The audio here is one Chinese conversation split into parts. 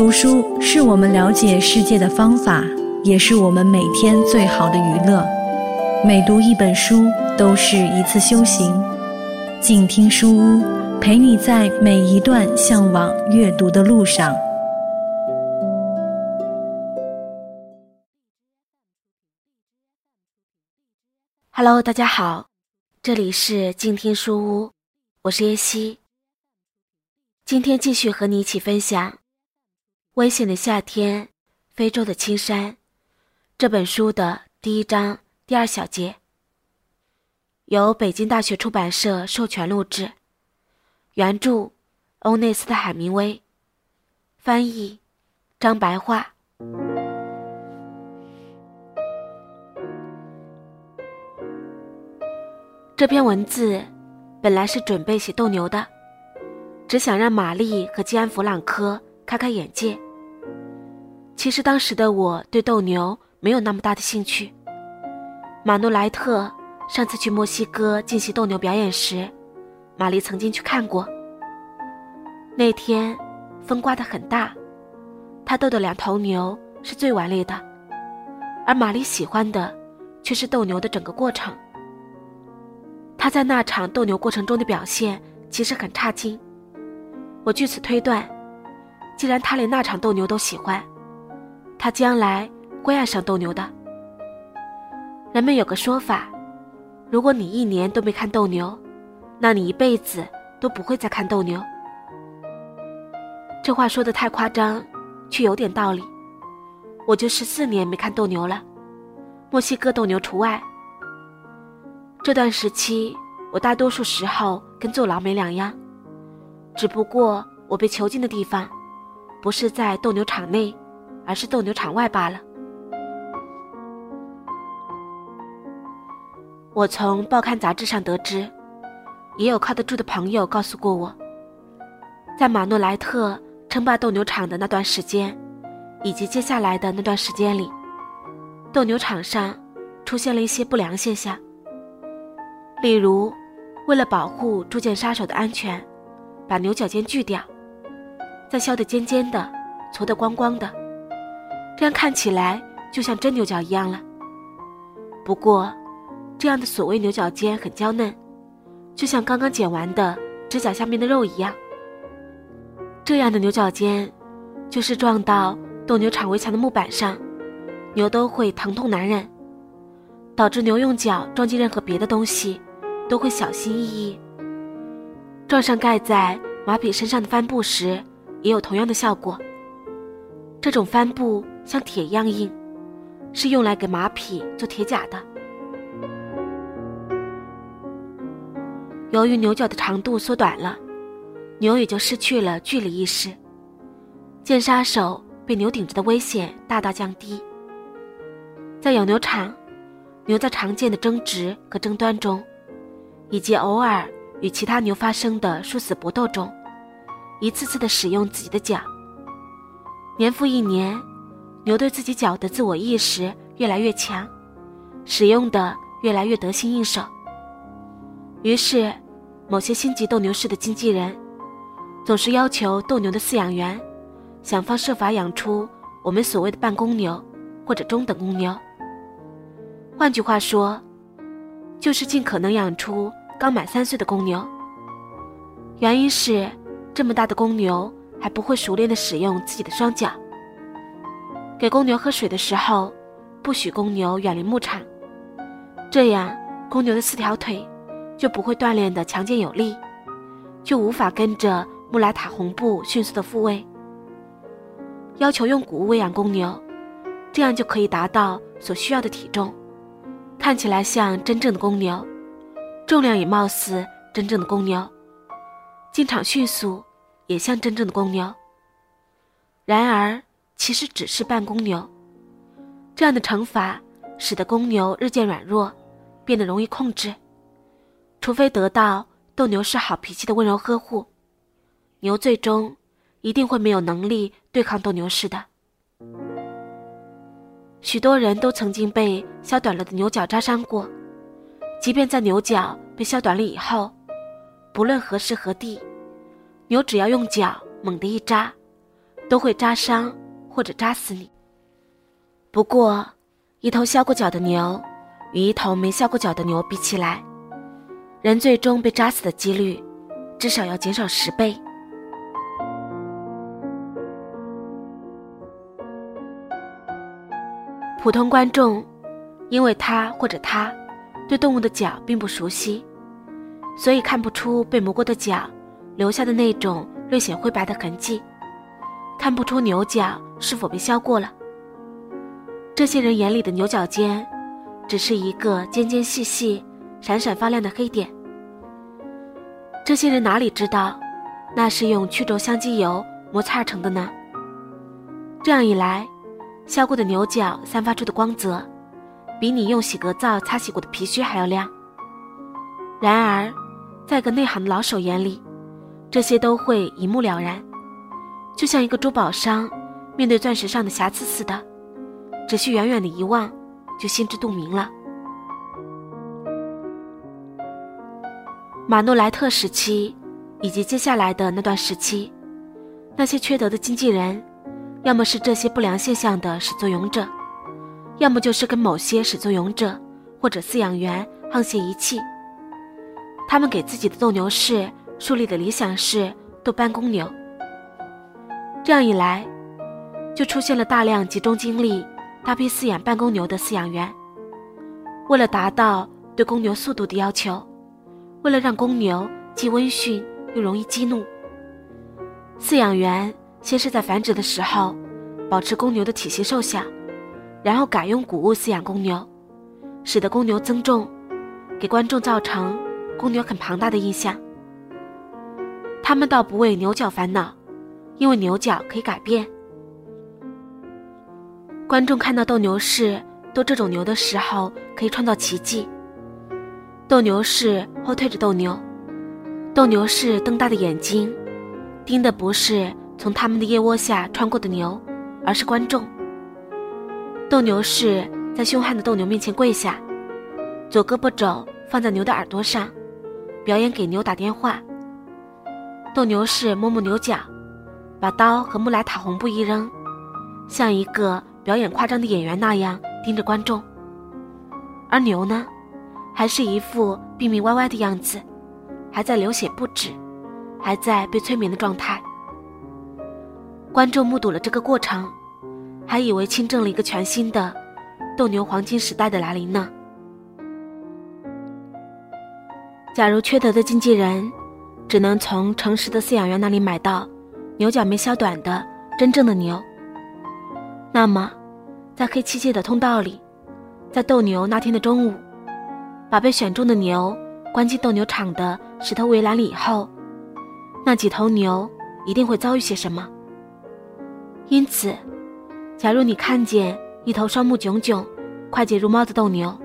读书是我们了解世界的方法，也是我们每天最好的娱乐。每读一本书都是一次修行。静听书屋，陪你在每一段向往阅读的路上。Hello， 大家好，这里是静听书屋，我是叶希。今天继续和你一起分享《危险的夏天，非洲的青山》这本书的第一章第二小节，由北京大学出版社授权录制，原著欧内斯特·海明威，翻译张白桦。这篇文字本来是准备写斗牛的，只想让玛丽和基安弗朗科开开眼界。其实当时的我对斗牛没有那么大的兴趣。马诺莱特上次去墨西哥进行斗牛表演时，玛丽曾经去看过。那天风刮得很大，他斗的两头牛是最顽劣的，而玛丽喜欢的却是斗牛的整个过程。他在那场斗牛过程中的表现其实很差劲，我据此推断，既然他连那场斗牛都喜欢，他将来会爱上斗牛的。人们有个说法，如果你一年都没看斗牛，那你一辈子都不会再看斗牛。这话说得太夸张，却有点道理。我就14年没看斗牛了，墨西哥斗牛除外。这段时期我大多数时候跟坐牢没两样，只不过我被囚禁的地方不是在斗牛场内，而是斗牛场外罢了。我从报刊杂志上得知，也有靠得住的朋友告诉过我，在马诺莱特称霸斗牛场的那段时间，以及接下来的那段时间里，斗牛场上出现了一些不良现象。例如，为了保护铸剑杀手的安全，把牛角尖锯掉，再削得尖尖的，搓得光光的，这样看起来就像真牛角一样了。不过，这样的所谓牛角尖很娇嫩，就像刚刚剪完的指甲下面的肉一样。这样的牛角尖，就是撞到斗牛场围墙的木板上，牛都会疼痛难忍，导致牛用脚撞进任何别的东西都会小心翼翼。撞上盖在马匹身上的帆布时，也有同样的效果。这种帆布像铁一样硬，是用来给马匹做铁甲的。由于牛角的长度缩短了，牛也就失去了距离意识，剑杀手被牛顶着的危险大大降低。在养牛场，牛在常见的争执和争端中，以及偶尔与其他牛发生的殊死搏斗中，一次次地使用自己的脚。年复一年，牛对自己脚的自我意识越来越强，使用的越来越得心应手。于是，某些星级斗牛士的经纪人总是要求斗牛的饲养员想方设法养出我们所谓的半公牛或者中等公牛。换句话说，就是尽可能养出刚满3岁的公牛。原因是这么大的公牛还不会熟练地使用自己的双脚。给公牛喝水的时候，不许公牛远离牧场，这样公牛的4条腿就不会锻炼得强健有力，就无法跟着穆莱塔红布迅速的复位。要求用谷物喂养公牛，这样就可以达到所需要的体重，看起来像真正的公牛，重量也貌似真正的公牛，进场迅速也像真正的公牛。然而，其实只是半公牛。这样的惩罚使得公牛日渐软弱，变得容易控制。除非得到斗牛士好脾气的温柔呵护，牛最终一定会没有能力对抗斗牛士的。许多人都曾经被削短了的牛角扎伤过，即便在牛角被削短了以后，不论何时何地，牛只要用脚猛地一扎，都会扎伤或者扎死你。不过，一头削过角的牛与一头没削过角的牛比起来，人最终被扎死的几率至少要减少10倍。普通观众因为他或者她对动物的脚并不熟悉，所以看不出被磨过的脚留下的那种略显灰白的痕迹，看不出牛角是否被削过了。这些人眼里的牛角尖只是一个尖尖细细闪闪发亮的黑点。这些人哪里知道那是用曲轴香精油摩擦成的呢？这样一来，削过的牛角散发出的光泽比你用洗革皂擦洗过的皮靴还要亮。然而在个内行的老手眼里，这些都会一目了然，就像一个珠宝商面对钻石上的瑕疵似的，只需远远的一望就心知肚明了。马诺莱特时期以及接下来的那段时期，那些缺德的经纪人要么是这些不良现象的始作俑者，要么就是跟某些始作俑者或者饲养员沆瀣一气。他们给自己的斗牛士树立的理想是斗班公牛。这样一来，就出现了大量集中精力大批饲养班公牛的饲养员。为了达到对公牛速度的要求，为了让公牛既温驯又容易激怒，饲养员先是在繁殖的时候保持公牛的体型瘦小，然后改用谷物饲养公牛，使得公牛增重，给观众造成公牛很庞大的印象。他们倒不为牛角烦恼，因为牛角可以改变。观众看到斗牛士斗这种牛的时候，可以创造奇迹。斗牛士后退着斗牛，斗牛士瞪大的眼睛盯的不是从他们的腋窝下穿过的牛，而是观众。斗牛士在凶悍的斗牛面前跪下，左胳膊肘放在牛的耳朵上，表演给牛打电话。斗牛士摸摸牛角，把刀和木莱塔红布一扔，像一个表演夸张的演员那样盯着观众。而牛呢，还是一副病病歪歪的样子，还在流血不止，还在被催眠的状态。观众目睹了这个过程，还以为亲证了一个全新的斗牛黄金时代的来临呢。假如缺德的经纪人只能从诚实的饲养员那里买到牛角没削短的真正的牛，那么在黑漆漆的通道里，在斗牛那天的中午，把被选中的牛关进斗牛场的石头围栏里以后，那几头牛一定会遭遇些什么。因此，假如你看见一头双目炯炯、快捷如猫的斗牛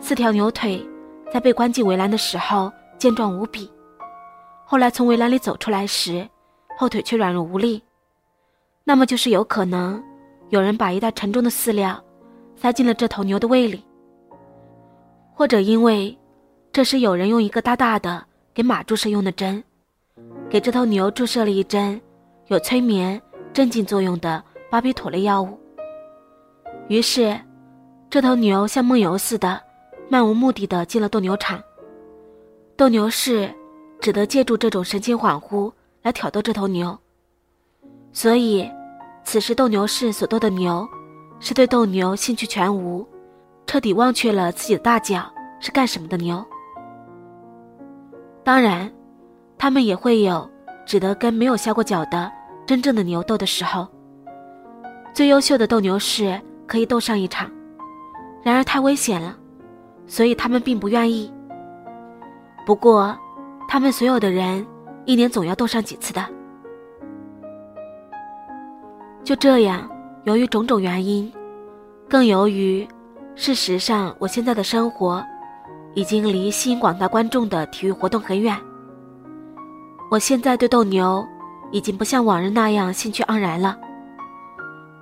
，4条牛腿在被关进围栏的时候健壮无比，后来从围栏里走出来时，后腿却软弱无力，那么就是有可能有人把一袋沉重的饲料塞进了这头牛的胃里，或者因为这时有人用一个大大的给马注射用的针，给这头牛注射了一针有催眠镇静作用的巴比妥类药物。于是这头牛像梦游似的漫无目的地进了斗牛场，斗牛士只得借助这种神情恍惚来挑逗这头牛。所以此时斗牛士所斗的牛是对斗牛兴趣全无，彻底忘却了自己的大脚是干什么的牛。当然他们也会有只得跟没有削过脚的真正的牛斗的时候，最优秀的斗牛士可以斗上一场，然而太危险了，所以他们并不愿意。不过，他们所有的人一年总要斗上几次的。就这样，由于种种原因，更由于事实上我现在的生活已经离吸引广大观众的体育活动很远，我现在对斗牛已经不像往日那样兴趣盎然了。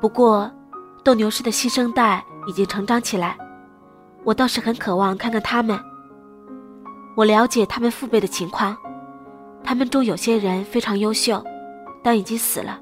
不过斗牛士的新生代已经成长起来，我倒是很渴望看看他们。我了解他们父辈的情况，他们中有些人非常优秀，但已经死了，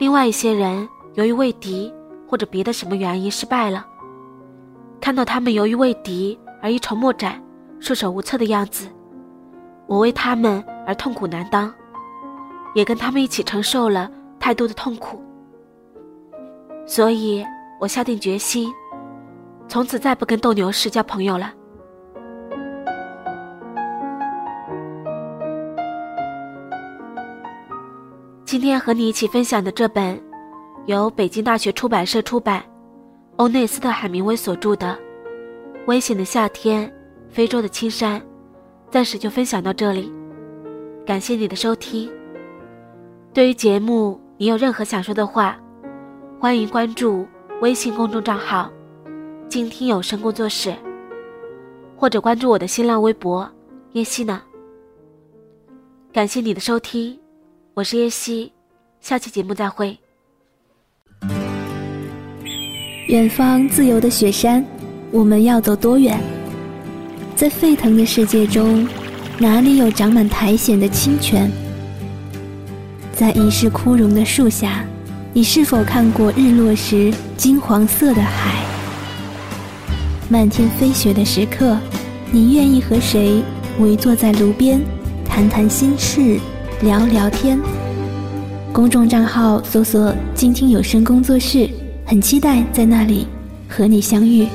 另外一些人由于为敌或者别的什么原因失败了，看到他们由于为敌而一筹莫展、束手无策的样子，我为他们而痛苦难当，也跟他们一起承受了太多的痛苦。所以我下定决心，从此再不跟斗牛士交朋友了。今天和你一起分享的这本由北京大学出版社出版，欧内斯特·海明威所著的《危险的夏天：非洲的青山》暂时就分享到这里，感谢你的收听。对于节目你有任何想说的话，欢迎关注微信公众账号“静听有声工作室”，或者关注我的新浪微博“叶希呢”。感谢你的收听，我是叶希，下期节目再会。远方自由的雪山，我们要走多远？在沸腾的世界中，哪里有长满苔藓的清泉？在已是枯荣的树下，你是否看过日落时金黄色的海？漫天飞雪的时刻，你愿意和谁围坐在炉边，谈谈心事？聊聊天。公众账号搜索“静听有声工作室”，很期待在那里和你相遇。